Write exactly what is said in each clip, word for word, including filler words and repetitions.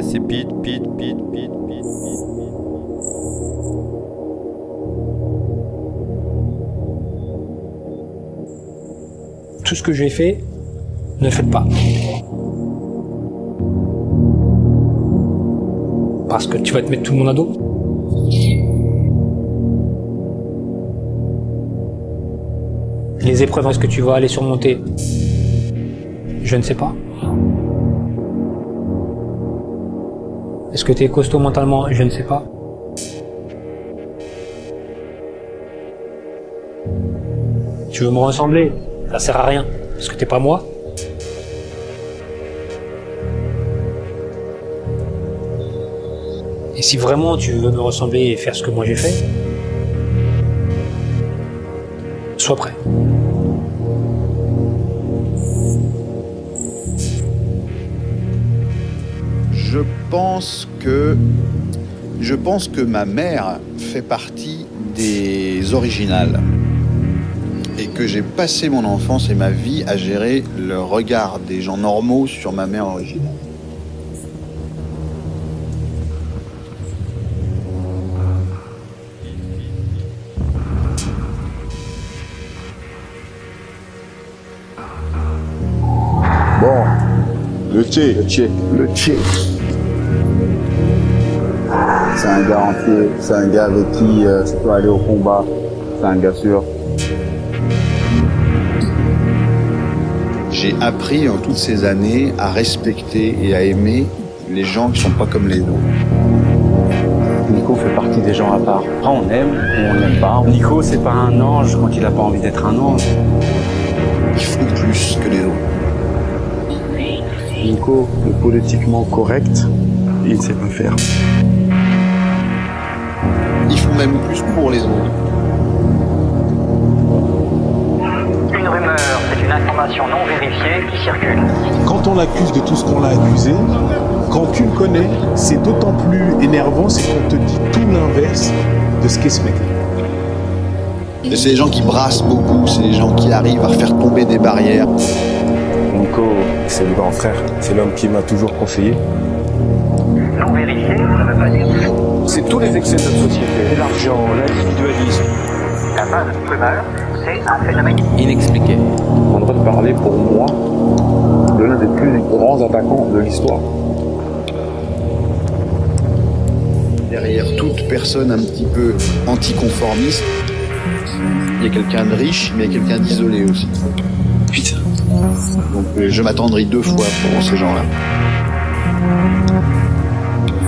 après c'est pit, pit, pit, pit, pit, pit, pit. Tout ce que j'ai fait, ne faites pas. Parce que tu vas te mettre tout le monde à dos. Les épreuves, est-ce que tu vas les surmonter ? Je ne sais pas. Est-ce que tu es costaud mentalement ? Je ne sais pas. Tu veux me ressembler ? Ça sert à rien, parce que t'es pas moi. Et si vraiment tu veux me ressembler et faire ce que moi j'ai fait, sois prêt. Je pense que je pense que ma mère fait partie des originales. Et que j'ai passé mon enfance et ma vie à gérer le regard des gens normaux sur ma mère originale. Bon, le tché, le tché, le tché. C'est un gars entier, c'est un gars avec qui euh, je peux aller au combat, c'est un gars sûr. J'ai appris en toutes ces années à respecter et à aimer les gens qui sont pas comme les autres. Nico fait partie des gens à part. Enfin, on aime ou on n'aime pas. Nico, c'est pas un ange quand il a pas envie d'être un ange. Il faut plus que les autres. Nico, le politiquement correct, il sait pas faire. Il faut même plus pour les autres. Information non vérifiée qui circule. Quand on l'accuse de tout ce qu'on l'a accusé, quand tu le connais, c'est d'autant plus énervant, c'est qu'on te dit tout l'inverse de ce qu'est ce mec. Et c'est les gens qui brassent beaucoup, c'est les gens qui arrivent à faire tomber des barrières. Nico, c'est le grand frère, c'est l'homme qui m'a toujours conseillé. Non vérifié, ça ne veut pas dire. C'est tous les excès de notre société, l'argent, l'individualisme. La base de primeur, c'est un phénomène inexpliqué. On devrait parler pour moi de l'un des plus grands attaquants de l'histoire. Derrière toute personne un petit peu anticonformiste, il y a quelqu'un de riche, mais il y a quelqu'un d'isolé aussi. Putain. Donc je m'attendrai deux fois pour ces gens-là.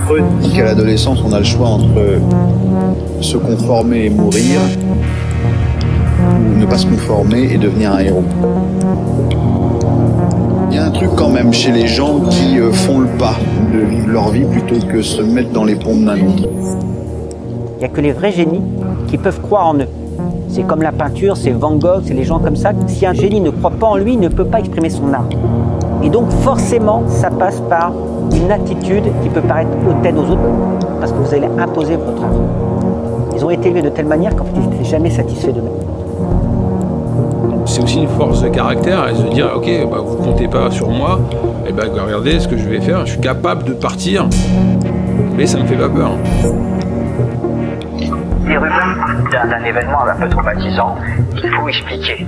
Freud dit qu'à l'adolescence, on a le choix entre se conformer et mourir, ou ne pas se conformer et devenir un héros. Il y a un truc quand même chez les gens qui font le pas de vivre leur vie plutôt que se mettre dans les pompes d'un autre. Il n'y a que les vrais génies qui peuvent croire en eux. C'est comme la peinture, c'est Van Gogh, c'est les gens comme ça. Si un génie ne croit pas en lui, il ne peut pas exprimer son art. Et donc forcément, ça passe par une attitude qui peut paraître hautaine aux autres, parce que vous allez imposer votre art. Ils ont été élevés de telle manière qu'en fait, ils n'étaient jamais satisfaits d'eux-mêmes. C'est aussi une force de caractère, et se dire, ok, bah, vous ne comptez pas sur moi, et bah, regardez ce que je vais faire, je suis capable de partir, mais ça ne me fait pas peur. Les rumeurs d'un événement un peu traumatisant, il faut expliquer,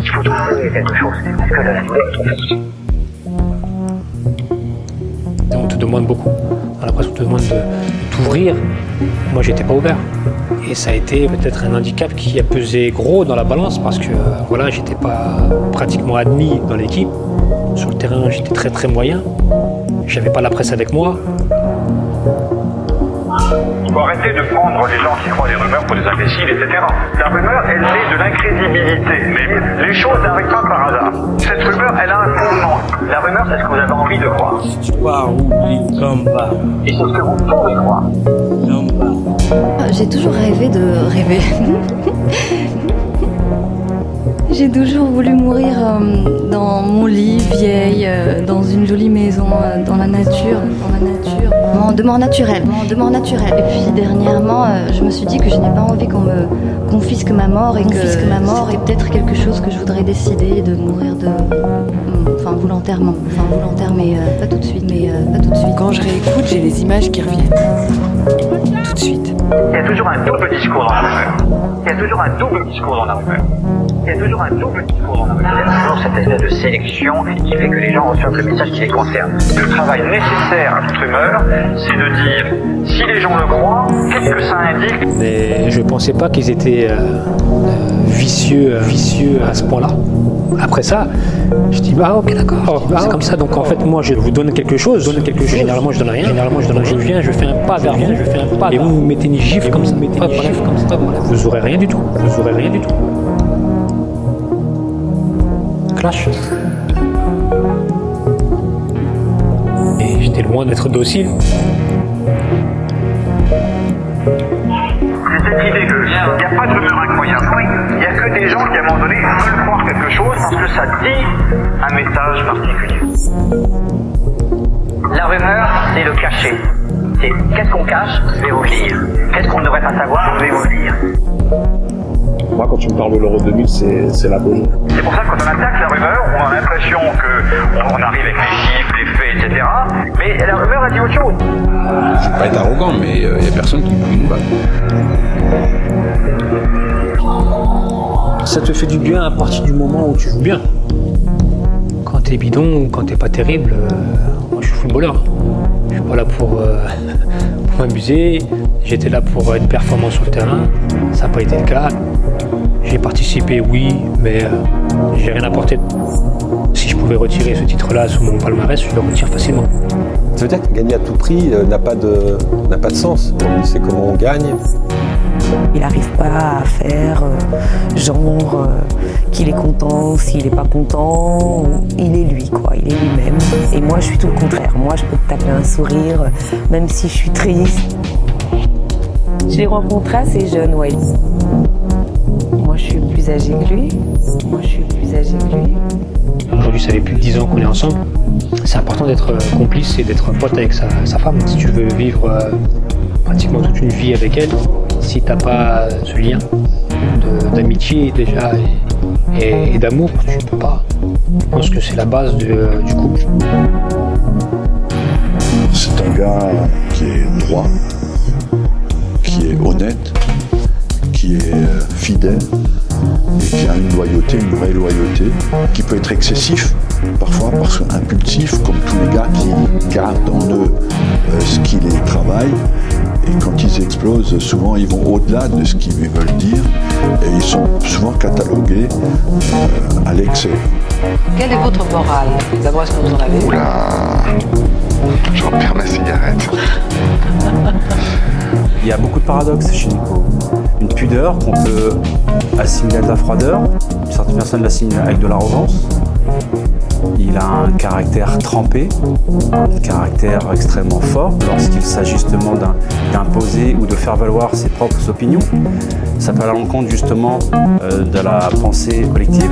il faut trouver quelque chose, parce que la vie. On te demande beaucoup. Dans la presse, on te demande de t'ouvrir. Moi, j'étais pas ouvert. Et ça a été peut-être un handicap qui a pesé gros dans la balance parce que voilà, j'étais pas pratiquement admis dans l'équipe. Sur le terrain, j'étais très très moyen. J'avais pas la presse avec moi. Il faut arrêter de prendre les gens qui croient les rumeurs pour des imbéciles, et cetera. La rumeur, elle est de l'incrédibilité. Mais les choses n'arrivent pas par hasard. Cette rumeur, elle a un fondement. La rumeur, c'est ce que vous avez envie de croire. Histoire oublie comme pas. Et c'est ce que vous pouvez croire. J'ai toujours rêvé de rêver. j'ai toujours voulu mourir euh, dans mon lit, vieille, euh, dans une jolie maison, euh, dans la nature, dans la nature, en demeure naturelle, en demeure naturelle. Et puis dernièrement, euh, je me suis dit que je n'ai pas envie qu'on me confisque ma mort et confisque que ma mort est peut-être quelque chose que je voudrais décider de mourir de, enfin volontairement, enfin volontaire, mais euh, pas tout de suite, mais euh, pas tout de suite. Quand je réécoute, j'ai les images qui reviennent. Tout de suite. Il y a toujours un double discours dans la rumeur. Il y a toujours un double discours dans la rumeur. Il y a toujours un double discours dans la rumeur. Il y a toujours cette espèce de sélection qui fait que les gens reçoivent le message qui les concerne. Le travail nécessaire à toute rumeur, c'est de dire si les gens le croient, qu'est-ce que ça indique. Mais je ne pensais pas qu'ils étaient euh, euh, vicieux, euh, vicieux à ce point-là. Après ça, je dis bah ok d'accord, bah, c'est comme ça. Donc en fait moi je vous donne quelque chose, je donne quelque chose. Généralement je donne rien, généralement je donne rien. Je viens, je fais un pas vers rien, je fais un pas. Et vous vous mettez une gifle comme ça, mettez une gifle comme ça. Vous aurez rien du tout, vous aurez rien du tout. Clash. Et j'étais loin d'être docile. Cette idée que il n'y a pas de rumeur incroyable, il n'y a que des gens qui à un moment donné veulent croire quelque chose parce que ça dit un message particulier. La rumeur, c'est le cacher. C'est qu'est-ce qu'on cache, je vais vous dire. Qu'est-ce qu'on ne devrait pas savoir, je vais vous dire. Moi, quand tu me parles de l'Euro deux mille, c'est, c'est la bonne. C'est pour ça que quand on attaque la rumeur, on a l'impression qu'on arrive avec les chiffres, les faits, et cetera. Mais la rumeur a dit autre chose. Je ne veux pas être arrogant, mais il euh, n'y a personne qui me bat. Ça te fait du bien à partir du moment où tu joues bien. Quand t'es bidon ou quand t'es pas terrible, euh, moi je suis footballeur. Je suis pas là pour, euh, pour m'amuser. J'étais là pour être performant sur le terrain. Ça n'a pas été le cas. J'ai participé, oui, mais euh, j'ai rien apporté. Si je pouvais retirer ce titre-là sous mon palmarès, je le retire facilement. Ça veut dire que gagner à tout prix euh, n'a pas de, n'a pas de sens. On sait comment on gagne. Il n'arrive pas à faire euh, genre euh, qu'il est content, s'il n'est pas content. Il est lui, quoi. Il est lui-même. Et moi, je suis tout le contraire. Moi, je peux te taper un sourire, même si je suis triste. Je l'ai rencontré assez jeune, Wayne. Moi, je suis plus âgée que lui. Moi, je suis plus âgée que lui. Aujourd'hui, ça fait plus de dix ans qu'on est ensemble. C'est important d'être complice et d'être pote avec sa, sa femme. Si tu veux vivre euh, pratiquement toute une vie avec elle, si t'as pas ce lien de, d'amitié déjà et, et, et d'amour, tu peux pas. Je pense que c'est la base de, du couple. C'est un gars qui est droit, qui est honnête, qui est fidèle et qui a une loyauté, une vraie loyauté, qui peut être excessif, parfois parce qu'impulsif, comme tous les gars qui gardent en eux ce qui les travaille. Et quand ils explosent, souvent ils vont au-delà de ce qu'ils veulent dire et ils sont souvent catalogués à l'excès. Quelle est votre morale? D'abord, est-ce que vous en avez? Oula, j'en perds ma cigarette. Il y a beaucoup de paradoxes chez Nico. Une pudeur qu'on peut assimiler à de la froideur. Certaines personnes l'assimilent avec de l'arrogance. Il a un caractère trempé, un caractère extrêmement fort lorsqu'il s'agit justement d'un, d'imposer ou de faire valoir ses propres opinions. Ça peut aller à l'encontre justement euh, de la pensée collective.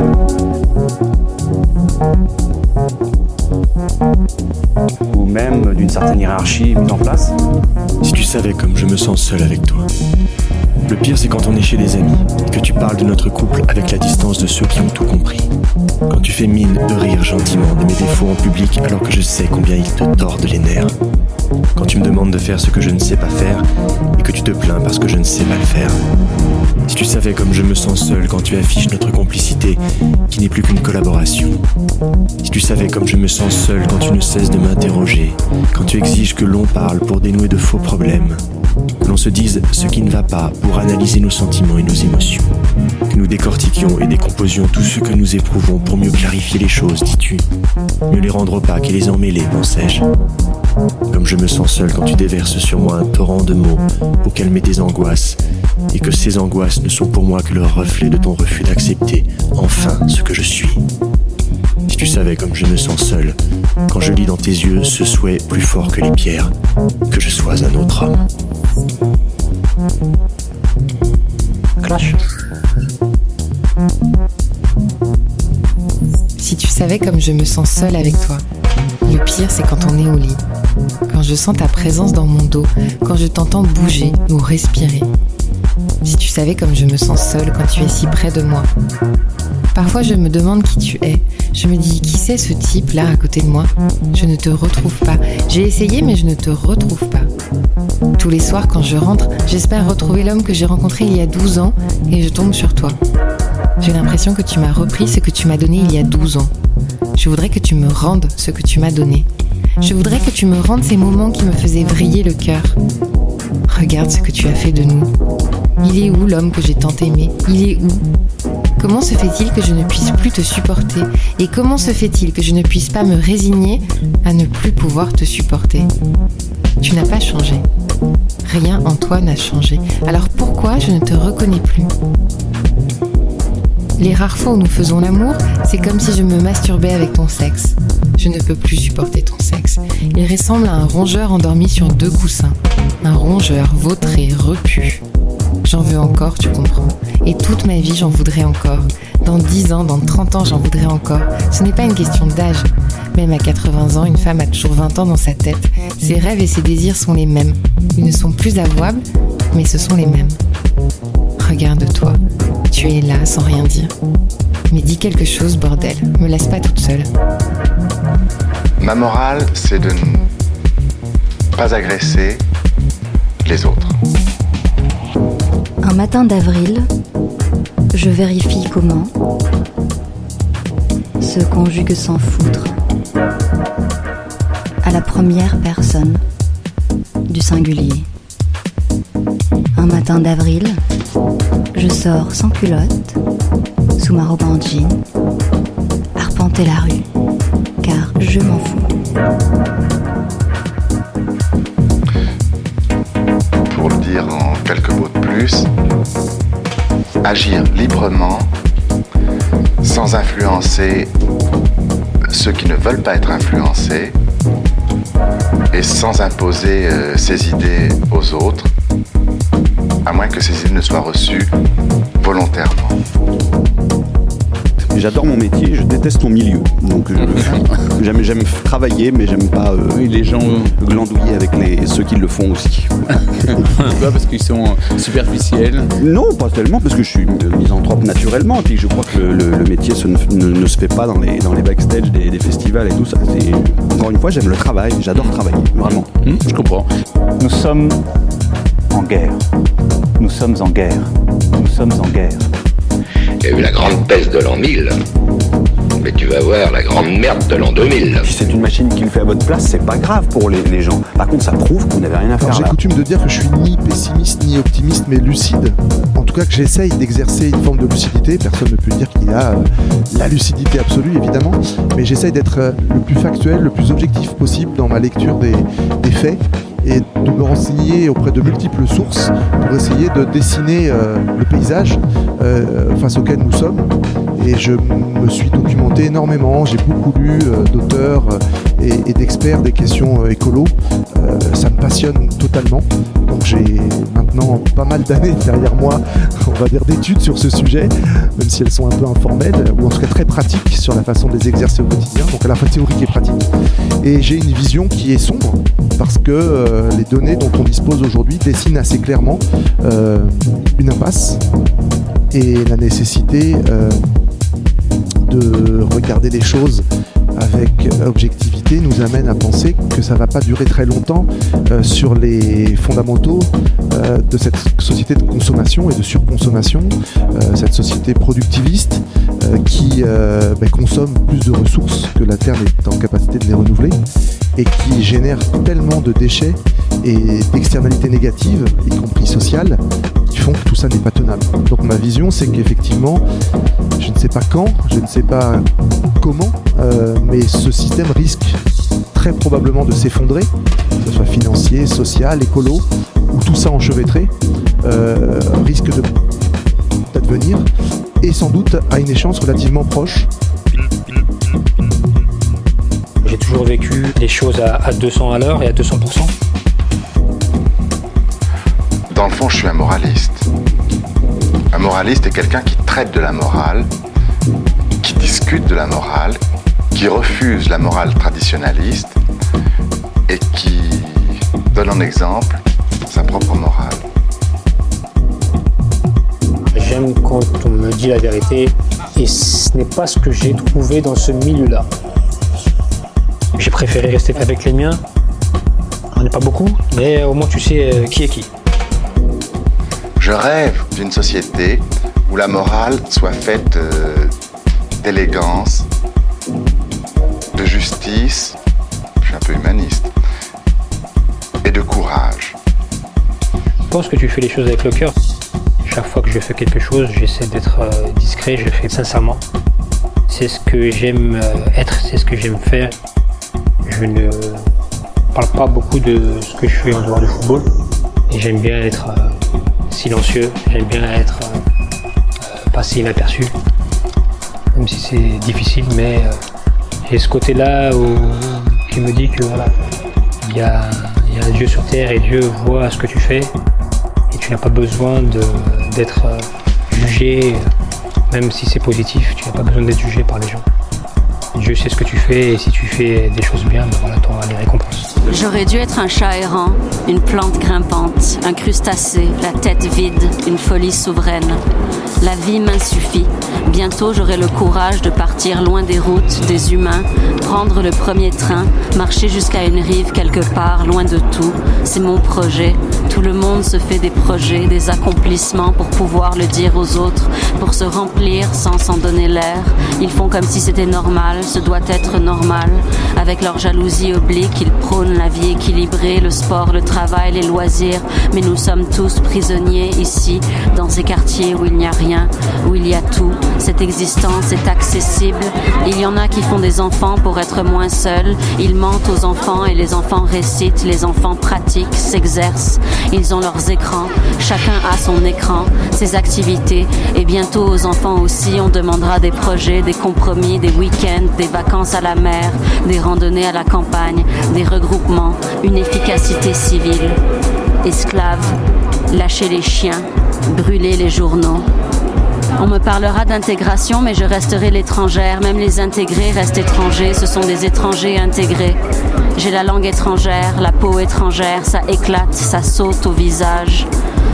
Ou même d'une certaine hiérarchie mise en place. Si tu savais comme je me sens seul avec toi. Le pire, c'est quand on est chez des amis, que tu parles de notre couple avec la distance de ceux qui ont tout compris. Quand tu fais mine de rire gentiment de mes défauts en public alors que je sais combien ils te tordent les nerfs. Quand tu me demandes de faire ce que je ne sais pas faire et que tu te plains parce que je ne sais pas le faire. Si tu savais comme je me sens seul quand tu affiches notre complicité qui n'est plus qu'une collaboration. Si tu savais comme je me sens seul quand tu ne cesses de m'interroger, quand tu exiges que l'on parle pour dénouer de faux problèmes. Que l'on se dise ce qui ne va pas pour analyser nos sentiments et nos émotions. Que nous décortiquions et décomposions tout ce que nous éprouvons pour mieux clarifier les choses, dis-tu. Mieux les rendre opaques et les emmêler, pensais-je. Comme je me sens seul quand tu déverses sur moi un torrent de mots pour calmer tes angoisses. Et que ces angoisses ne sont pour moi que le reflet de ton refus d'accepter enfin ce que je suis. Si tu savais comme je me sens seul, quand je lis dans tes yeux ce souhait plus fort que les pierres, que je sois un autre homme. Clash. savais comme je me sens seule avec toi. Le pire, c'est quand on est au lit. Quand je sens ta présence dans mon dos, quand je t'entends bouger ou respirer. Si tu savais comme je me sens seule quand tu es si près de moi. Parfois, je me demande qui tu es. Je me dis, qui c'est ce type là à côté de moi ? Je ne te retrouve pas. J'ai essayé, mais je ne te retrouve pas. Tous les soirs, quand je rentre, j'espère retrouver l'homme que j'ai rencontré il y a douze ans et je tombe sur toi. J'ai l'impression que tu m'as repris ce que tu m'as donné il y a douze ans. Je voudrais que tu me rendes ce que tu m'as donné. Je voudrais que tu me rendes ces moments qui me faisaient vriller le cœur. Regarde ce que tu as fait de nous. Il est où l'homme que j'ai tant aimé ? Il est où ? Comment se fait-il que je ne puisse plus te supporter ? Et comment se fait-il que je ne puisse pas me résigner à ne plus pouvoir te supporter ? Tu n'as pas changé. Rien en toi n'a changé. Alors pourquoi je ne te reconnais plus ? Les rares fois où nous faisons l'amour, c'est comme si je me masturbais avec ton sexe. Je ne peux plus supporter ton sexe. Il ressemble à un rongeur endormi sur deux coussins. Un rongeur vautré, repu. J'en veux encore, tu comprends. Et toute ma vie, j'en voudrais encore. Dans dix ans, dans trente ans, j'en voudrais encore. Ce n'est pas une question d'âge. Même à quatre-vingts ans, une femme a toujours vingt ans dans sa tête. Ses rêves et ses désirs sont les mêmes. Ils ne sont plus avouables, mais ce sont les mêmes. Regarde-toi. Tu es là sans rien dire. Mais dis quelque chose, bordel. Me laisse pas toute seule. Ma morale, c'est de ne pas agresser les autres. Un matin d'avril, je vérifie comment se conjugue sans foutre à la première personne du singulier. Un matin d'avril, je sors sans culotte, sous ma robe en jean, arpenter la rue, car je m'en fous. Pour le dire en quelques mots de plus, agir librement, sans influencer ceux qui ne veulent pas être influencés, et sans imposer euh, ses idées aux autres, à moins que ces idées ne soient reçues volontairement. J'adore mon métier, je déteste mon milieu. Donc je, j'aime, j'aime travailler, mais j'aime pas euh, oui, les gens euh, glandouiller avec les, ceux qui le font aussi. Pourquoi ? Parce qu'ils sont superficiels ? Non, pas tellement, parce que je suis misanthrope naturellement. Et puis je crois que le, le, le métier se, ne, ne, ne se fait pas dans les, dans les backstage des, des festivals et tout ça. C'est, encore une fois, j'aime le travail, j'adore travailler, vraiment. Mmh, je comprends. Nous sommes en guerre. Nous sommes en guerre. Nous sommes en guerre. Il y a eu la grande peste de l'an mille, mais tu vas voir la grande merde de l'an deux mille. Si c'est une machine qui le fait à votre place, c'est pas grave pour les, les gens. Par contre, ça prouve qu'on n'avait rien à faire. Alors, j'ai là. coutume de dire que je suis ni pessimiste ni optimiste, mais lucide. En tout cas, que j'essaye d'exercer une forme de lucidité. Personne ne peut dire qu'il y a euh, la lucidité absolue, évidemment, mais j'essaye d'être euh, le plus factuel, le plus objectif possible dans ma lecture des, des faits, et de me renseigner auprès de multiples sources pour essayer de dessiner euh, le paysage euh, face auquel nous sommes. Et je me suis documenté énormément, j'ai beaucoup lu euh, d'auteurs et, et d'experts des questions euh, écolo, euh, ça me passionne totalement. Donc j'ai maintenant pas mal d'années derrière moi, on va dire d'études sur ce sujet, même si elles sont un peu informelles, ou en tout cas très pratiques sur la façon de les exercer au quotidien, donc à la fois théorique et pratique. Et j'ai une vision qui est sombre, parce que euh, les données dont on dispose aujourd'hui dessinent assez clairement euh, une impasse et la nécessité euh, de regarder les choses avec objectivité nous amène à penser que ça ne va pas durer très longtemps euh, sur les fondamentaux euh, de cette société de consommation et de surconsommation, euh, cette société productiviste euh, qui euh, bah, consomme plus de ressources que la Terre n'est en capacité de les renouveler et qui génère tellement de déchets et d'externalités négatives, y compris sociales, qui font que tout ça n'est pas tenable. Donc ma vision, c'est qu'effectivement, je ne sais pas quand, je ne sais pas comment, euh, mais ce système risque très probablement de s'effondrer, que ce soit financier, social, écolo, ou tout ça enchevêtré, euh, risque de, d'advenir, et sans doute à une échéance relativement proche. J'ai toujours vécu les choses à, à deux cents à l'heure et à deux cents pour cent. Dans le fond, je suis un moraliste. Un moraliste est quelqu'un qui traite de la morale, qui discute de la morale, qui refuse la morale traditionnaliste et qui donne en exemple sa propre morale. J'aime quand on me dit la vérité et ce n'est pas ce que j'ai trouvé dans ce milieu-là. J'ai préféré rester avec les miens. On n'est pas beaucoup, mais au moins tu sais qui est qui. Je rêve d'une société où la morale soit faite euh, d'élégance, de justice, je suis un peu humaniste, et de courage. Je pense que tu fais les choses avec le cœur. Chaque fois que je fais quelque chose, j'essaie d'être euh, discret, je fais sincèrement. C'est ce que j'aime euh, être, c'est ce que j'aime faire. Je ne parle pas beaucoup de ce que je fais en dehors du football. Et j'aime bien être euh, silencieux, j'aime bien être euh, passé inaperçu. Même si c'est difficile, mais euh, j'ai ce côté-là où, qui me dit que voilà, il y a, y a un Dieu sur terre et Dieu voit ce que tu fais. Et tu n'as pas besoin de, d'être jugé, même si c'est positif, tu n'as pas besoin d'être jugé par les gens. Dieu sait ce que tu fais et si tu fais des choses bien, ben voilà, tu auras les récompenses. J'aurais dû être un chat errant, une plante grimpante, un crustacé, la tête vide, une folie souveraine. La vie m'insuffit. Bientôt j'aurai le courage de partir loin des routes, des humains, prendre le premier train, marcher jusqu'à une rive quelque part, loin de tout. C'est mon projet. Tout le monde se fait des projets, des accomplissements pour pouvoir le dire aux autres, pour se remplir sans s'en donner l'air. Ils font comme si c'était normal, ce doit être normal. Avec leur jalousie oblique, ils prônent la vie équilibrée, le sport, le travail, les loisirs. Mais nous sommes tous prisonniers ici, dans ces quartiers où il n'y a rien, où il y a tout. Cette existence est accessible. Il y en a qui font des enfants pour être moins seuls. Ils mentent aux enfants et les enfants récitent, les enfants pratiquent, s'exercent. Ils ont leurs écrans, chacun a son écran, ses activités. Et bientôt aux enfants aussi, on demandera des projets, des compromis, des week-ends, des vacances à la mer, des randonnées à la campagne, des regroupements, une efficacité civile. Esclaves, lâcher les chiens, brûler les journaux. On me parlera d'intégration, mais je resterai l'étrangère. Même les intégrés restent étrangers, ce sont des étrangers intégrés. J'ai la langue étrangère, la peau étrangère, ça éclate, ça saute au visage.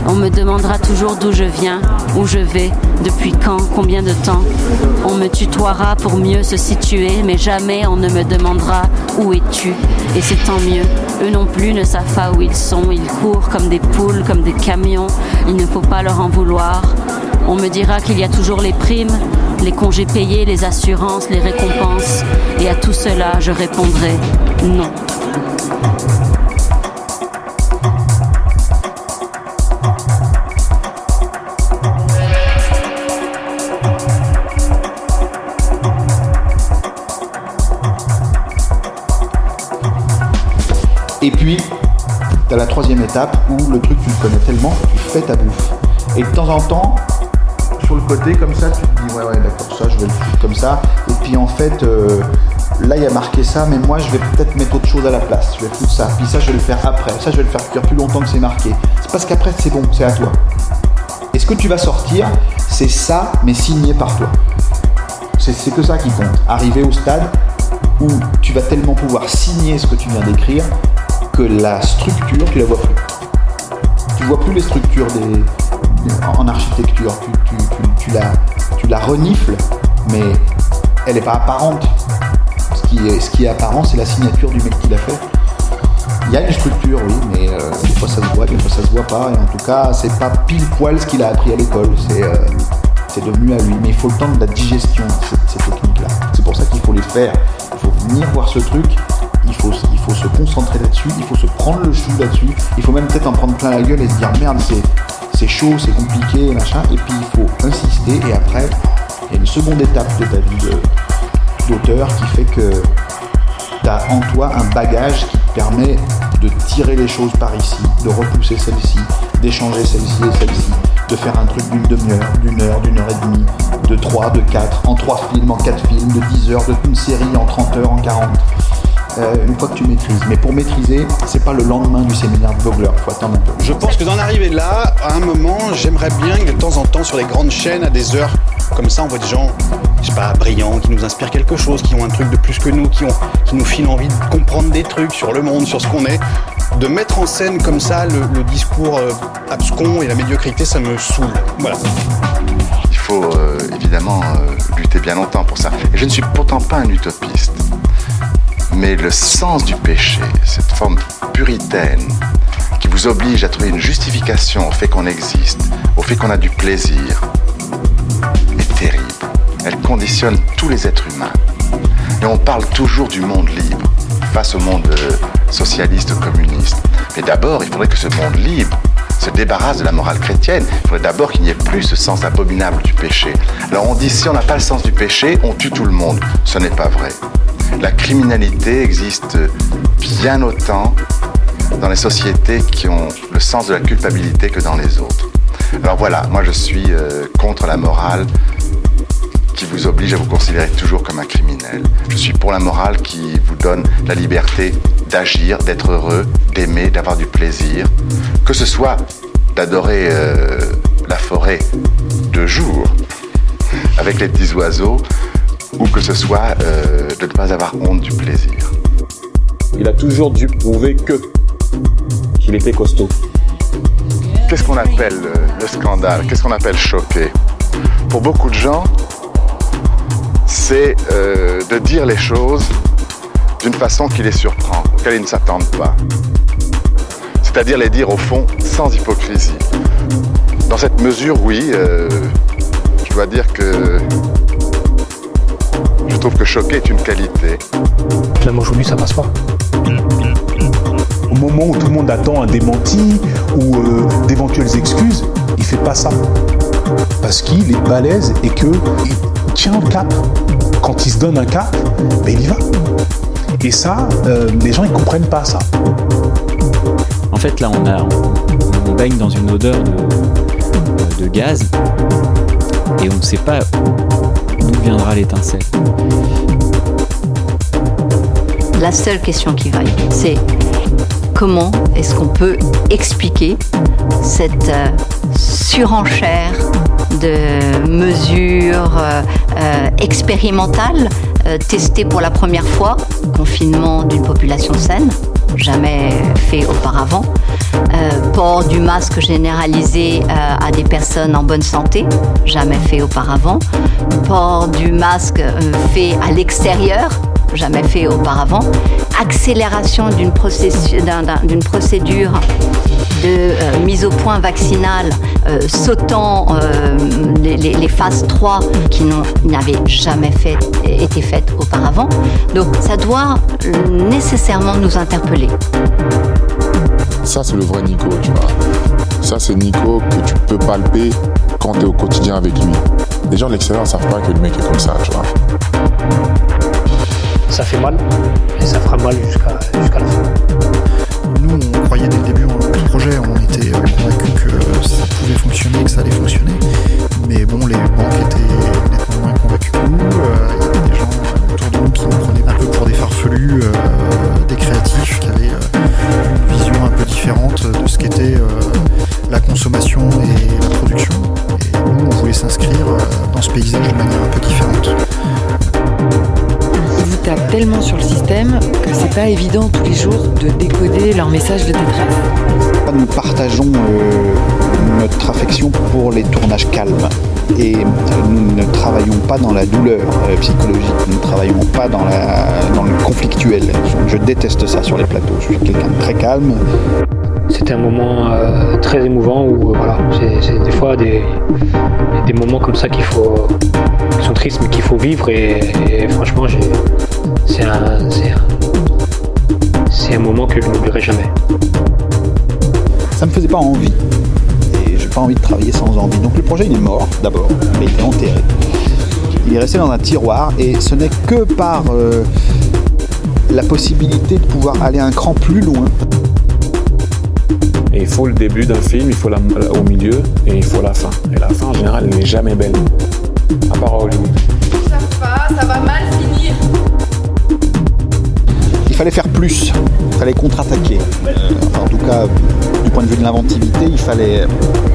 On me demandera toujours d'où je viens, où je vais, depuis quand, combien de temps. On me tutoiera pour mieux se situer, mais jamais on ne me demandera où es-tu. Et c'est tant mieux. Eux non plus ne savent pas où ils sont. Ils courent comme des poules, comme des camions. Il ne faut pas leur en vouloir. On me dira qu'il y a toujours les primes, les congés payés, les assurances, les récompenses. Et à tout cela, je répondrai non. Et puis, t'as la troisième étape où le truc, tu le connais tellement que tu fais ta bouffe. Et de temps en temps, sur le côté, comme ça, tu te dis « Ouais, ouais, d'accord, ça, je vais le foutre comme ça. » Et puis, en fait, euh, là, il y a marqué ça, mais moi, je vais peut-être mettre autre chose à la place. Je vais foutre ça. Puis ça, je vais le faire après. Ça, je vais le faire cuire plus longtemps que c'est marqué. C'est parce qu'après, c'est bon, c'est à toi. Et ce que tu vas sortir, c'est ça, mais signé par toi. C'est, c'est que ça qui compte. Arriver au stade où tu vas tellement pouvoir signer ce que tu viens d'écrire que la structure, tu la vois plus. Tu vois plus les structures des, des, en architecture, tu, tu, tu, tu, la, tu la renifles, mais elle n'est pas apparente. Ce qui est, ce qui est apparent, c'est la signature du mec qui l'a fait. Il y a une structure, oui, mais euh, des fois ça se voit, des fois ça se voit pas, et en tout cas, c'est pas pile poil ce qu'il a appris à l'école, c'est, euh, c'est devenu à lui. Mais il faut le temps de la digestion, cette, cette technique-là. C'est pour ça qu'il faut les faire, il faut venir voir ce truc. Il faut, il faut se concentrer là-dessus, il faut se prendre le chou là-dessus, il faut même peut-être en prendre plein la gueule et se dire merde, c'est, c'est chaud, c'est compliqué, machin, et puis il faut insister, et après, il y a une seconde étape de ta vie d'auteur qui fait que tu as en toi un bagage qui te permet de tirer les choses par ici, de repousser celle-ci, d'échanger celle-ci et celle-ci, de faire un truc d'une demi-heure, d'une heure, d'une heure et demie, de trois, de quatre, en trois films, en quatre films, de dix heures, de une série, en trente heures, en quarante. Euh, une fois que tu maîtrises. Mais pour maîtriser, c'est pas le lendemain du séminaire de Vogler, faut attendre un peu. Je pense que d'en arriver là, à un moment, j'aimerais bien que de temps en temps, sur les grandes chaînes, à des heures Comme ça, on voit des gens, je sais pas, brillants, qui nous inspirent quelque chose, qui ont un truc de plus que nous, qui, ont, qui nous filent envie de comprendre des trucs sur le monde, sur ce qu'on est. De mettre en scène comme ça le, le discours euh, abscon et la médiocrité, ça me saoule. Voilà. Il faut euh, évidemment euh, lutter bien longtemps pour ça. Et je ne suis pourtant pas un utopiste. Mais le sens du péché, cette forme puritaine qui vous oblige à trouver une justification au fait qu'on existe, au fait qu'on a du plaisir, est terrible. Elle conditionne tous les êtres humains. Et on parle toujours du monde libre face au monde socialiste communiste. Mais d'abord, il faudrait que ce monde libre se débarrasse de la morale chrétienne. Il faudrait d'abord qu'il n'y ait plus ce sens abominable du péché. Alors on dit, si on n'a pas le sens du péché, on tue tout le monde. Ce n'est pas vrai. La criminalité existe bien autant dans les sociétés qui ont le sens de la culpabilité que dans les autres. Alors voilà, moi je suis euh, contre la morale qui vous oblige à vous considérer toujours comme un criminel. Je suis pour la morale qui vous donne la liberté d'agir, d'être heureux, d'aimer, d'avoir du plaisir. Que ce soit d'adorer euh, la forêt de jour avec les petits oiseaux, ou que ce soit euh, de ne pas avoir honte du plaisir. Il a toujours dû prouver que, qu'il était costaud. Qu'est-ce qu'on appelle le scandale? Qu'est-ce qu'on appelle choquer? Pour beaucoup de gens, c'est euh, de dire les choses d'une façon qui les surprend, auquel ils ne s'attendent pas. C'est-à-dire les dire au fond sans hypocrisie. Dans cette mesure, oui, euh, je dois dire que je trouve que choquer est une qualité. Même aujourd'hui, ça passe pas. Au moment où tout le monde attend un démenti ou euh, d'éventuelles excuses, il fait pas ça. Parce qu'il est balèze et qu'il tient le cap. Quand il se donne un cap, ben il y va. Et ça, euh, les gens, ils comprennent pas ça. En fait, là, on, a, on, on baigne dans une odeur de, de gaz et on ne sait pas d'où viendra l'étincelle. La seule question qui vaille, c'est comment est-ce qu'on peut expliquer cette euh, surenchère de mesures euh, euh, expérimentales euh, testées pour la première fois, confinement d'une population saine, jamais fait auparavant, euh, port du masque généralisé euh, à des personnes en bonne santé, jamais fait auparavant, port du masque euh, fait à l'extérieur, jamais fait auparavant, accélération d'une, procédu- d'un, d'un, d'une procédure de euh, mise au point vaccinale, euh, sautant euh, les, les, les phases trois qui n'avaient jamais fait, été faites auparavant. Donc ça doit nécessairement nous interpeller. Ça, c'est le vrai Nico, tu vois. Ça, c'est Nico que tu peux palper quand tu es au quotidien avec lui. Les gens de l'extérieur ne savent pas que le mec est comme ça, tu vois. Ça fait mal, et ça fera mal jusqu'à, jusqu'à la fin. Nous, on croyait dès le début au projet, on était convaincus que ça pouvait fonctionner, que ça allait fonctionner. Mais bon, les banques étaient nettement moins convaincus que nous. Il y avait des gens autour de nous qui nous prenaient un peu pour des farfelus, euh, des créatifs, qui avaient euh, une vision un peu différente de ce qu'était euh, la consommation et la production. Et nous, on voulait s'inscrire dans ce paysage de manière un peu différente. Tape tellement sur le système que c'est pas évident tous les jours de décoder leur message de détresse. Nous partageons euh, notre affection pour les tournages calmes et nous ne travaillons pas dans la douleur euh, psychologique, nous ne travaillons pas dans, la, dans le conflictuel. Je déteste ça sur les plateaux, je suis quelqu'un de très calme. C'était un moment euh, très émouvant où euh, voilà, c'est, c'est des fois des, des moments comme ça qu'il faut, qui sont tristes mais qu'il faut vivre et, et franchement j'ai. C'est un, c'est, un, c'est un moment que je n'oublierai jamais. Ça me faisait pas envie. Et j'ai pas envie de travailler sans envie. Donc le projet il est mort d'abord, mais il est enterré. Il est resté dans un tiroir et ce n'est que par euh, la possibilité de pouvoir aller un cran plus loin. Et il faut le début d'un film, il faut la, au milieu et il faut la fin. Et la fin en général elle n'est jamais belle, à part à Hollywood. Ça va, ça va mal finir. Il fallait faire plus, il fallait contre-attaquer. Euh, enfin, en tout cas, du point de vue de l'inventivité, il fallait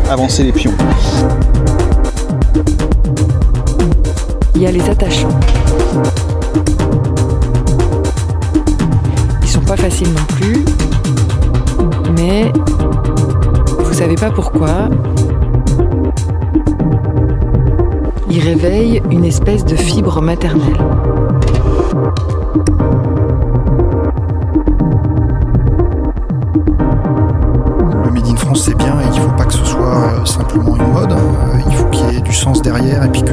avancer les pions. il y a les attachants. Ils sont pas faciles non plus, mais vous savez pas pourquoi, ils réveillent une espèce de fibre maternelle. C'est bien, et il ne faut pas que ce soit simplement une mode, il faut qu'il y ait du sens derrière, et puis que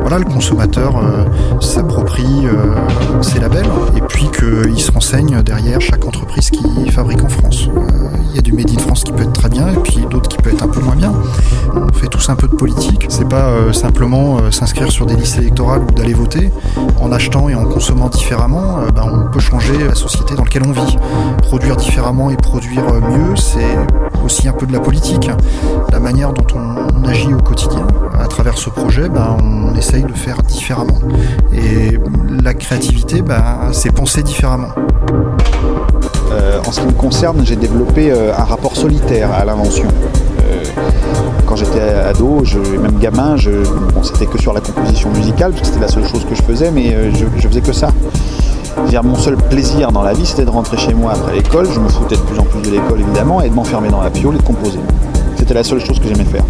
voilà, le consommateur euh, s'approprie euh, ses labels, et puis qu'il se renseigne derrière chaque entreprise qui fabrique en France. Il euh, y a du Made in France qui peut être très bien, et puis d'autres qui peut être un peu moins bien. On fait tous un peu de politique, c'est pas euh, simplement euh, s'inscrire sur des listes électorales ou d'aller voter. En achetant et en consommant différemment, euh, ben, on peut changer la société dans laquelle on vit. Produire différemment et produire mieux, c'est aussi un peu de la politique. La manière dont on, on agit au quotidien, à travers ce projet, ben, on essaie de faire différemment. Et la créativité, bah, c'est penser différemment. Euh, en ce qui me concerne, j'ai développé euh, un rapport solitaire à l'invention. Euh, quand j'étais ado, je, même gamin, je, bon, c'était que sur la composition musicale, parce que c'était la seule chose que je faisais, mais euh, je, je faisais que ça. C'est-à-dire, mon seul plaisir dans la vie, c'était de rentrer chez moi après l'école. Je me foutais de plus en plus de l'école, évidemment, et de m'enfermer dans la piole et de composer. C'était la seule chose que j'aimais faire.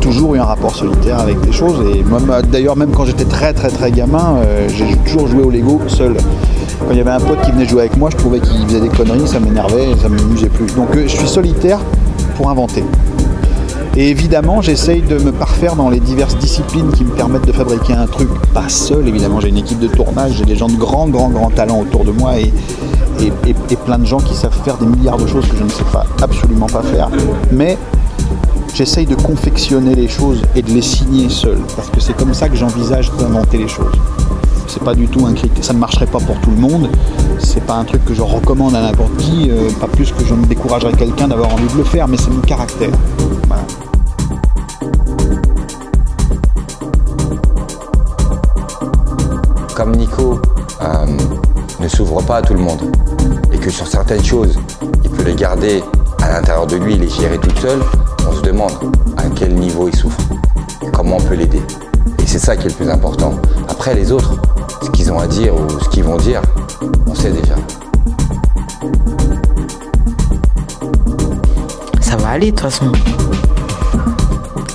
Toujours eu un rapport solitaire avec des choses, et même, d'ailleurs même quand j'étais très très très gamin, euh, j'ai toujours joué au Lego seul. Quand il y avait un pote qui venait jouer avec moi, je trouvais qu'il faisait des conneries, ça m'énervait, ça m'amusait plus. Donc euh, je suis solitaire pour inventer. Et évidemment, j'essaye de me parfaire dans les diverses disciplines qui me permettent de fabriquer un truc. Pas seul, évidemment, j'ai une équipe de tournage, j'ai des gens de grands, grands, grands talents autour de moi et, et, et, et plein de gens qui savent faire des milliards de choses que je ne sais pas, absolument pas faire. Mais j'essaye de confectionner les choses et de les signer seul, parce que c'est comme ça que j'envisage d'inventer les choses. C'est pas du tout un critère, ça ne marcherait pas pour tout le monde, c'est pas un truc que je recommande à n'importe qui, euh, pas plus que je me découragerais quelqu'un d'avoir envie de le faire, mais c'est mon caractère. Voilà. Comme Nico euh, ne s'ouvre pas à tout le monde, et que sur certaines choses, il peut les garder à l'intérieur de lui, les gérer toute seule, on se demande à quel niveau il souffre, comment on peut l'aider. Et c'est ça qui est le plus important. Après, les autres, ce qu'ils ont à dire ou ce qu'ils vont dire, on sait déjà. Ça va aller de toute façon.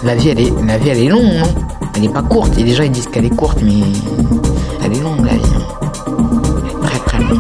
La vie, elle est, la vie, elle est longue, non ? Elle n'est pas courte. Et les gens, ils disent qu'elle est courte, mais elle est longue, la vie. Elle est très, très longue.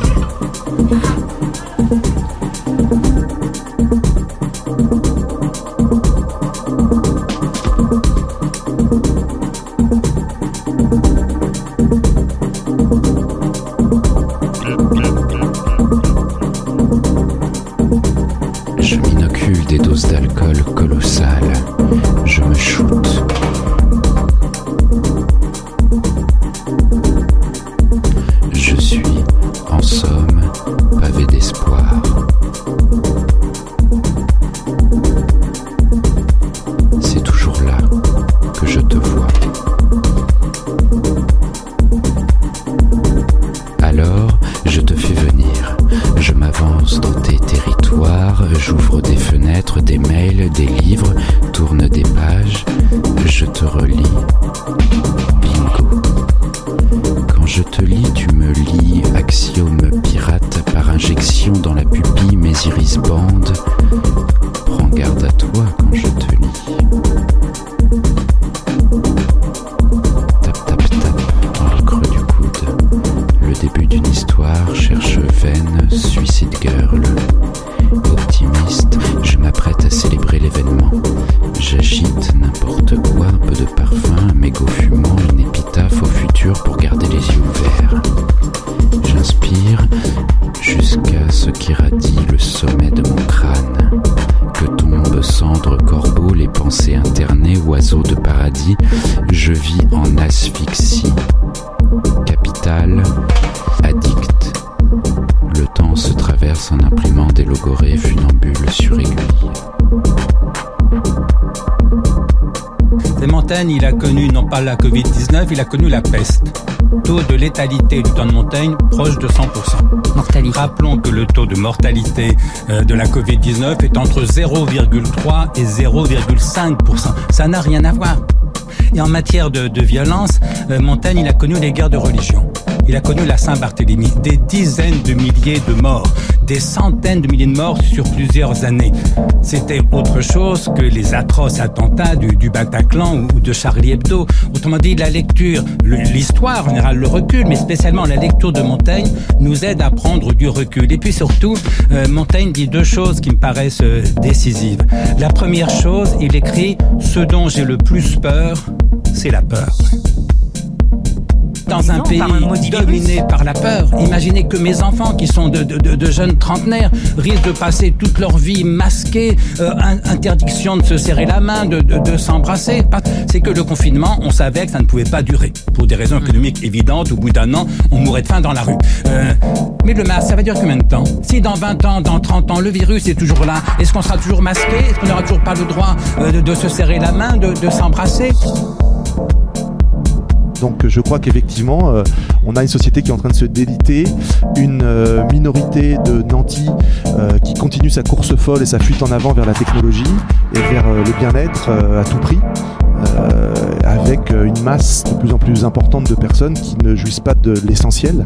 Montaigne, il a connu non pas la covid dix-neuf, il a connu la peste. Taux de létalité du temps de Montaigne, proche de cent pour cent. Mortalité. Rappelons que le taux de mortalité de la covid dix-neuf est entre zéro virgule trois et zéro virgule cinq pour cent. Ça n'a rien à voir. Et en matière de, de violence, euh, Montaigne, il a connu les guerres de religion. Il a connu la Saint-Barthélemy, des dizaines de milliers de morts, des centaines de milliers de morts sur plusieurs années. C'était autre chose que les atroces attentats du, du Bataclan ou de Charlie Hebdo. Autrement dit, la lecture, le, l'histoire en général, le recul, mais spécialement la lecture de Montaigne nous aide à prendre du recul. Et puis surtout, euh, Montaigne dit deux choses qui me paraissent euh, décisives. La première chose, il écrit « Ce dont j'ai le plus peur, c'est la peur ». Dans un pays dominé par la peur, imaginez que mes enfants, qui sont de, de, de jeunes trentenaires, risquent de passer toute leur vie masqués, euh, interdiction de se serrer la main, de, de, de s'embrasser. C'est que le confinement, on savait que ça ne pouvait pas durer. Pour des raisons économiques évidentes, au bout d'un an, on mourrait de faim dans la rue. Euh, mais le masque, ça va durer combien de temps ? Si dans vingt ans, dans trente ans, le virus est toujours là, est-ce qu'on sera toujours masqué ? Est-ce qu'on n'aura toujours pas le droit euh, de, de se serrer la main, de, de s'embrasser ? Donc je crois qu'effectivement, euh, on a une société qui est en train de se déliter, une euh, minorité de nantis euh, qui continue sa course folle et sa fuite en avant vers la technologie et vers euh, le bien-être euh, à tout prix, euh, avec une masse de plus en plus importante de personnes qui ne jouissent pas de l'essentiel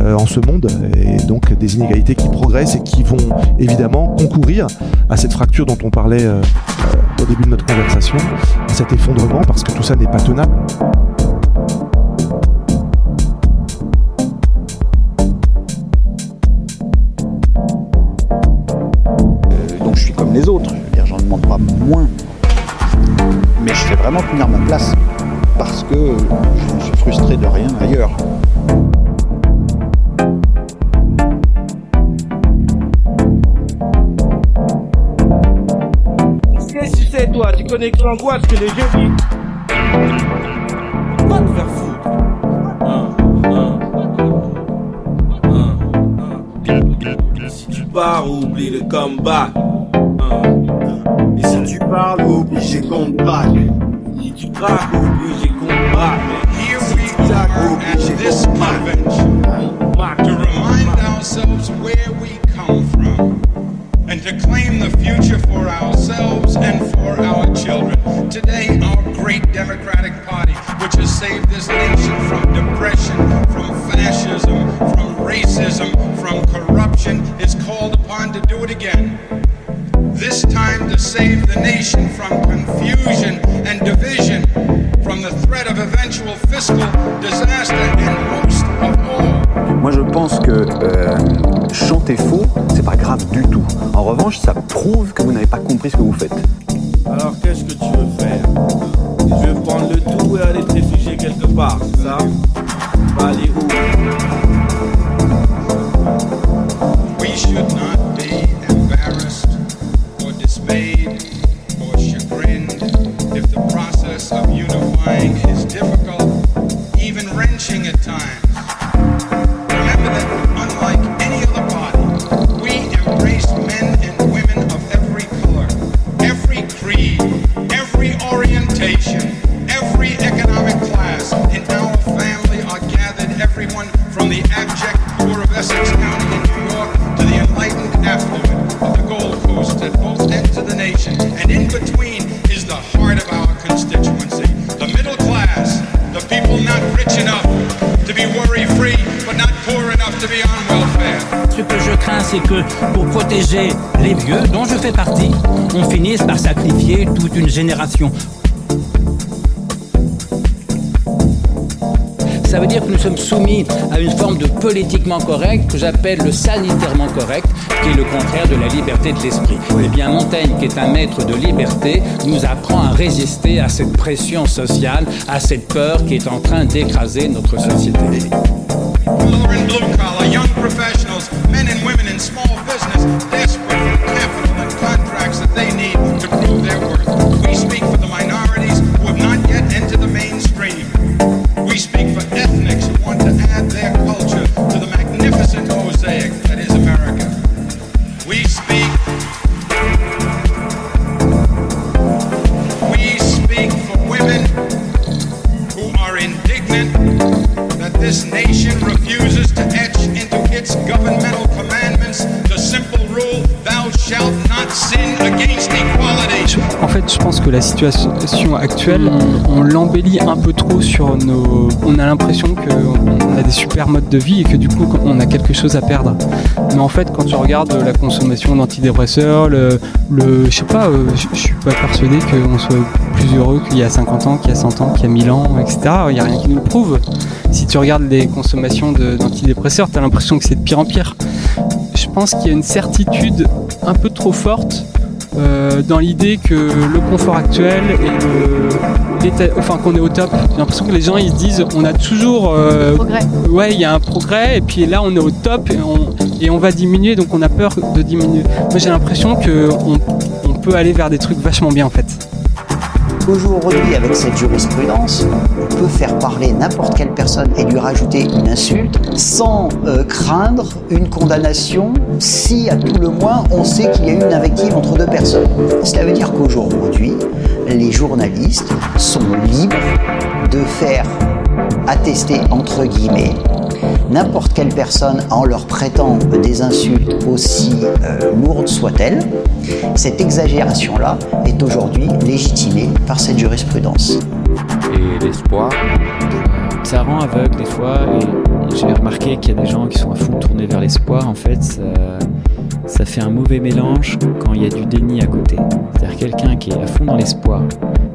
euh, en ce monde, et donc des inégalités qui progressent et qui vont évidemment concourir à cette fracture dont on parlait euh, au début de notre conversation, à cet effondrement, parce que tout ça n'est pas tenable. Les autres, je veux dire, j'en demande pas moins, mais je sais vraiment tenir ma place parce que je me suis frustré de rien ailleurs. Qu'est-ce que tu sais, toi ? Tu connais que l'angoisse, que les jeux vivent. Va te faire foutre. Si tu pars, oublie le combat. Et si tu parles, obligé combattre. Si tu craques, obligé combattre. Si tu craques, obligé combattre. To remind ourselves where we come from and to claim the future for ourselves and for our children. Today, our great Democratic Party, which has saved this nation from depression, from fascism, from racism, from corruption, is called upon to do it again. This time to save the nation from confusion and division, from the threat of eventual fiscal disaster and most of all. Moi je pense que euh, chanter faux, c'est pas grave du tout. En revanche, ça prouve que vous n'avez pas compris ce que vous faites. Alors qu'est-ce que tu veux faire ? Tu veux prendre le tout et aller te réfugier quelque part, c'est ça ? Bah, aller où ? We should not be embarrassed. Made or chagrined if the process of unifying is difficult, even wrenching at times. Remember that unlike any other party, we embrace men and women of every color, every creed, every orientation, every economic class. In our family are gathered everyone from the abject poor of Essex County in New York to the enlightened affluent of the Gold Coast at both nation, and in between is the heart of our constituency, the middle class, the people not rich enough to be worry-free, but not poor enough to be on welfare. Ce que je crains, c'est que pour protéger les vieux, dont je fais partie, on finisse par sacrifier toute une génération. Ça veut dire que nous sommes soumis à une forme de politiquement correct que j'appelle le sanitairement correct, qui est le contraire de la liberté de l'esprit. Oui. Eh bien, Montaigne, qui est un maître de liberté, nous apprend à résister à cette pression sociale, à cette peur qui est en train d'écraser notre société. Collar and blue collar, young professionals, men and women in small business, desperate for capital and contracts that they need to prove their worth. We speak for the minorities who have not yet entered the mainstream. We speak for ethnics who want to add their culture to the magnificent mosaic that is America. We speak, we speak for women who are indignant that this nation refuses to etch into its governmental commandments the simple rule, thou shalt not sin against equality. En fait, je pense pense que la situation actuelle, on, on l'embellit un peu trop sur nos... On a l'impression qu'on a des super modes de vie et que du coup, on a quelque chose à perdre. Mais en fait, quand tu regardes la consommation d'antidépresseurs, le, le, je sais pas, je suis pas persuadé qu'on soit plus heureux qu'il y a cinquante ans, qu'il y a cent ans, qu'il y a mille ans, et cetera. Il n'y a rien qui nous le prouve. Si tu regardes les consommations de, d'antidépresseurs, tu as l'impression que c'est de pire en pire. Je pense qu'il y a une certitude un peu trop forte euh, dans l'idée que le confort actuel et le, l'état, enfin qu'on est au top. J'ai l'impression que les gens ils se disent on a toujours euh, progrès. Ouais, il y a un progrès et puis là on est au top et on, et on va diminuer, donc on a peur de diminuer. Moi j'ai l'impression qu'on on peut aller vers des trucs vachement bien en fait. Aujourd'hui, avec cette jurisprudence, on peut faire parler n'importe quelle personne et lui rajouter une insulte sans euh, craindre une condamnation si, à tout le moins, on sait qu'il y a eu une invective entre deux personnes. Cela veut dire qu'aujourd'hui, les journalistes sont libres de faire attester, entre guillemets, n'importe quelle personne en leur prêtant des insultes aussi euh, lourdes soient-elles. Cette exagération-là est aujourd'hui légitimée par cette jurisprudence. Et l'espoir, ça rend aveugle des fois, et j'ai remarqué qu'il y a des gens qui sont à fond tournés vers l'espoir. En fait, ça, ça fait un mauvais mélange quand il y a du déni à côté. C'est-à-dire quelqu'un qui est à fond dans l'espoir,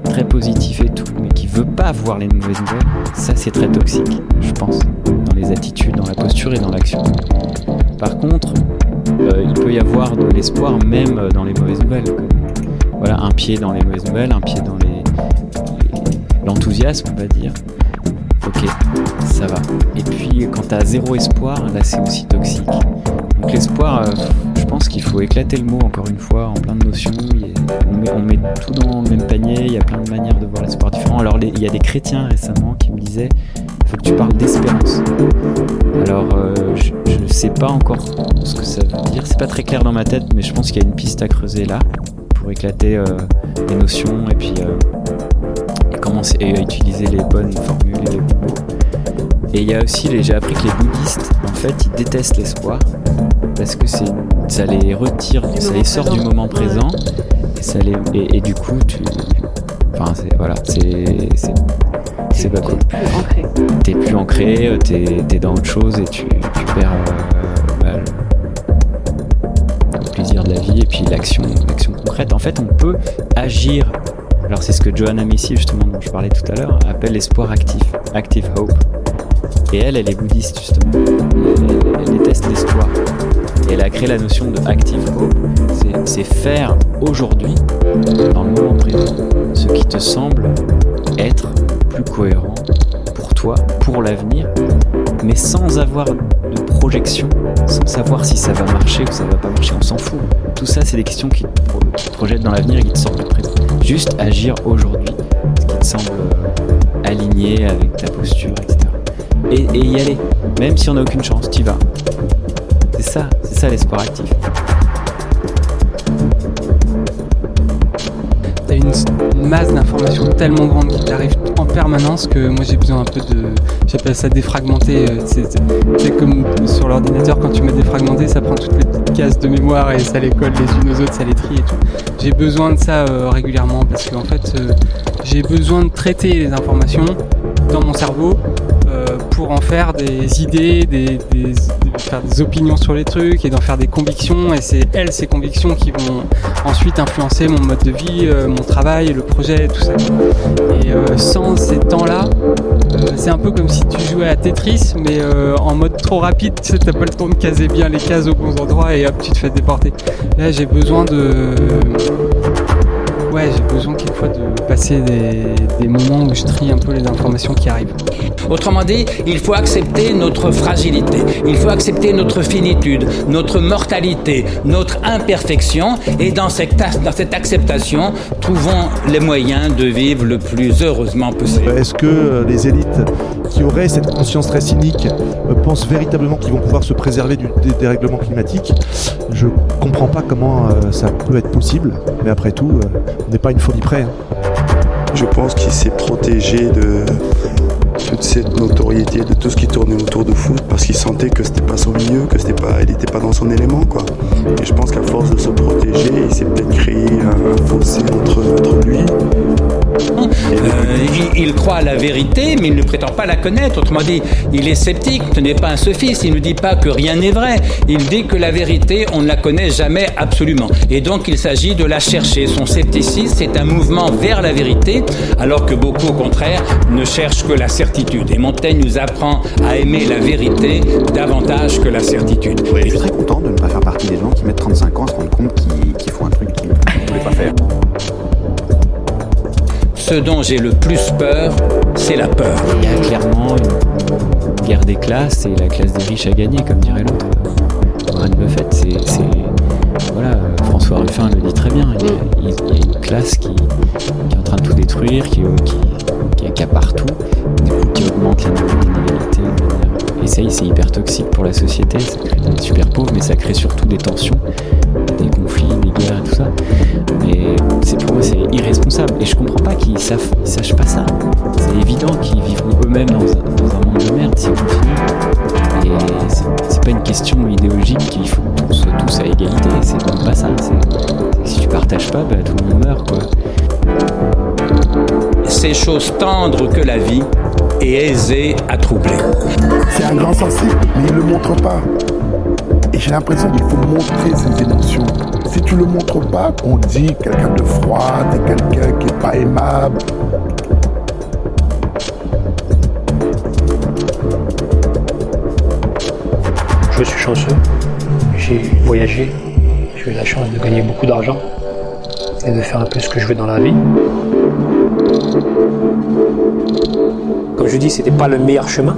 très positif et tout, mais qui veut pas voir les mauvaises nouvelles, ça c'est très toxique, je pense, dans les attitudes, dans la posture et dans l'action. Par contre, euh, il peut y avoir de l'espoir même dans les mauvaises nouvelles. Voilà, un pied dans les mauvaises nouvelles, un pied dans les, les, l'enthousiasme, on va dire. Ok, ça va. Et puis quand t'as zéro espoir, là c'est aussi toxique. Donc l'espoir, euh, je pense qu'il faut éclater le mot encore une fois en plein de notions. On met, on met tout dans le même panier, il y a plein de manières de voir l'espoir différent. Alors les, il y a des chrétiens récemment qui me disaient il faut que tu parles d'espérance. Alors euh, je ne sais pas encore ce que ça veut dire, c'est pas très clair dans ma tête, mais je pense qu'il y a une piste à creuser là pour éclater euh, les notions et puis euh, et commencer à utiliser les bonnes formules et les bons mots. Et il y a aussi, les, j'ai appris que les bouddhistes, en fait, ils détestent l'espoir parce que c'est, ça les retire, ça les sort du moment présent. Ça les, et, et du coup, tu, enfin, c'est, voilà, c'est, c'est, c'est pas cool. T'es plus ancré, t'es, t'es dans autre chose et tu, tu perds euh, bah, le plaisir de la vie et puis l'action, l'action concrète. En fait, on peut agir. Alors, c'est ce que Johanna Macy, justement, dont je parlais tout à l'heure, appelle l'espoir actif, active hope. Et elle, elle est bouddhiste, justement. Elle, elle, elle déteste l'espoir. Et elle a créé la notion de active hope. C'est, c'est faire aujourd'hui, dans le moment présent, ce qui te semble être plus cohérent pour toi, pour l'avenir, mais sans avoir de projection, sans savoir si ça va marcher ou ça va pas marcher, on s'en fout. Tout ça, c'est des questions qui te, pro- qui te projettent dans l'avenir et qui te sortent du présent. Juste agir aujourd'hui, ce qui te semble aligné avec ta posture, et cetera. Et, et y aller, même si on n'a aucune chance, t'y vas. C'est ça, c'est ça l'espoir actif. T'as une, une masse d'informations tellement grande qui t'arrive en permanence que moi j'ai besoin un peu de, j'appelle ça défragmenter. C'est, c'est, c'est comme sur l'ordinateur, quand tu mets défragmenter, ça prend toutes les petites cases de mémoire et ça les colle les unes aux autres, ça les trie et tout. J'ai besoin de ça euh, régulièrement parce qu'en fait euh, j'ai besoin de traiter les informations dans mon cerveau pour en faire des idées, des, des, de faire des opinions sur les trucs et d'en faire des convictions. Et c'est elles, ces convictions, qui vont ensuite influencer mon mode de vie, euh, mon travail, le projet, tout ça. Et euh, sans ces temps-là, euh, c'est un peu comme si tu jouais à Tetris, mais euh, en mode trop rapide. Tu sais, t'as pas le temps de caser bien les cases aux bons endroits et hop, tu te fais déporter. Là, j'ai besoin de... Ouais, j'ai besoin quelquefois de passer des, des moments où je trie un peu les informations qui arrivent. Autrement dit, il faut accepter notre fragilité, il faut accepter notre finitude, notre mortalité, notre imperfection, et dans cette, dans cette acceptation, trouvons les moyens de vivre le plus heureusement possible. Est-ce que les élites qui auraient cette conscience très cynique pensent véritablement qu'ils vont pouvoir se préserver du dérèglement climatique ? Je comprends pas comment ça peut être possible, mais après tout... On n'est pas une folie près. Hein. Je pense qu'il s'est protégé de, toute cette notoriété de tout ce qui tournait autour de foot parce qu'il sentait que c'était pas son milieu, que c'était pas, il n'était pas dans son élément, quoi. Et je pense qu'à force de se protéger, il s'est peut-être créé un, un fossé entre, entre lui. Euh, il, il croit à la vérité, mais il ne prétend pas la connaître. Autrement dit, il est sceptique, ce n'est pas un sophiste. Il ne dit pas que rien n'est vrai. Il dit que la vérité, on ne la connaît jamais absolument. Et donc, il s'agit de la chercher. Son scepticisme, c'est un mouvement vers la vérité, alors que beaucoup, au contraire, ne cherchent que la certitude. Et Montaigne nous apprend à aimer la vérité davantage que la certitude. Oui. Je suis très content de ne pas faire partie des gens qui mettent trente-cinq ans à se rendre compte qu'ils, qu'ils font un truc qu'ils ne voulaient pas faire. Ce dont j'ai le plus peur, c'est la peur. Il y a clairement une guerre des classes et la classe des riches a gagné, comme dirait l'autre. Warren Buffett, c'est, c'est... Voilà, François Ruffin le dit très bien. Il y a, il y a une classe qui, qui est en train de tout détruire, qui, qui, qui accapare tout, qui augmente les niveaux d'inégalité. Et ça, c'est hyper toxique pour la société. Ça crée des super pauvres, mais ça crée surtout des tensions, des conflits, des guerres et tout ça. Mais c'est, pour moi, c'est irresponsable. Et je comprends pas qu'ils savent, ils sachent pas ça. C'est évident qu'ils vivent eux-mêmes dans un, dans un monde de merde s'ils continuent. Et c'est, c'est pas une question idéologique qu'il faut qu'on soit tous à égalité. C'est même pas ça. C'est, si tu partages pas, bah, tout le monde meurt, quoi. Ces choses tendres que la vie est aisée à troubler. C'est un grand sensible, mais il le montre pas. Et j'ai l'impression qu'il faut montrer ses émotions. Si tu le montres pas, on dit quelqu'un de froid, t'es quelqu'un qui est pas aimable. Je suis chanceux. J'ai voyagé. J'ai eu la chance de gagner beaucoup d'argent et de faire un peu ce que je veux dans la vie. Comme je dis, c'était pas le meilleur chemin.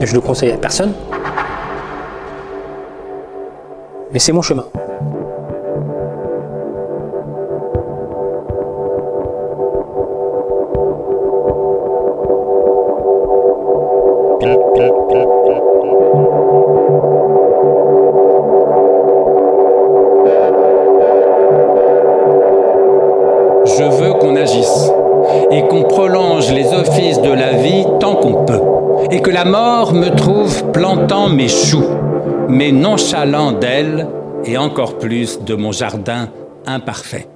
Et je le conseille à personne. Mais c'est mon chemin. Je veux qu'on agisse et qu'on prolonge les offices de la vie tant qu'on peut. Et que la mort me trouve plantant mes choux, mais nonchalant d'elle et encore plus de mon jardin imparfait.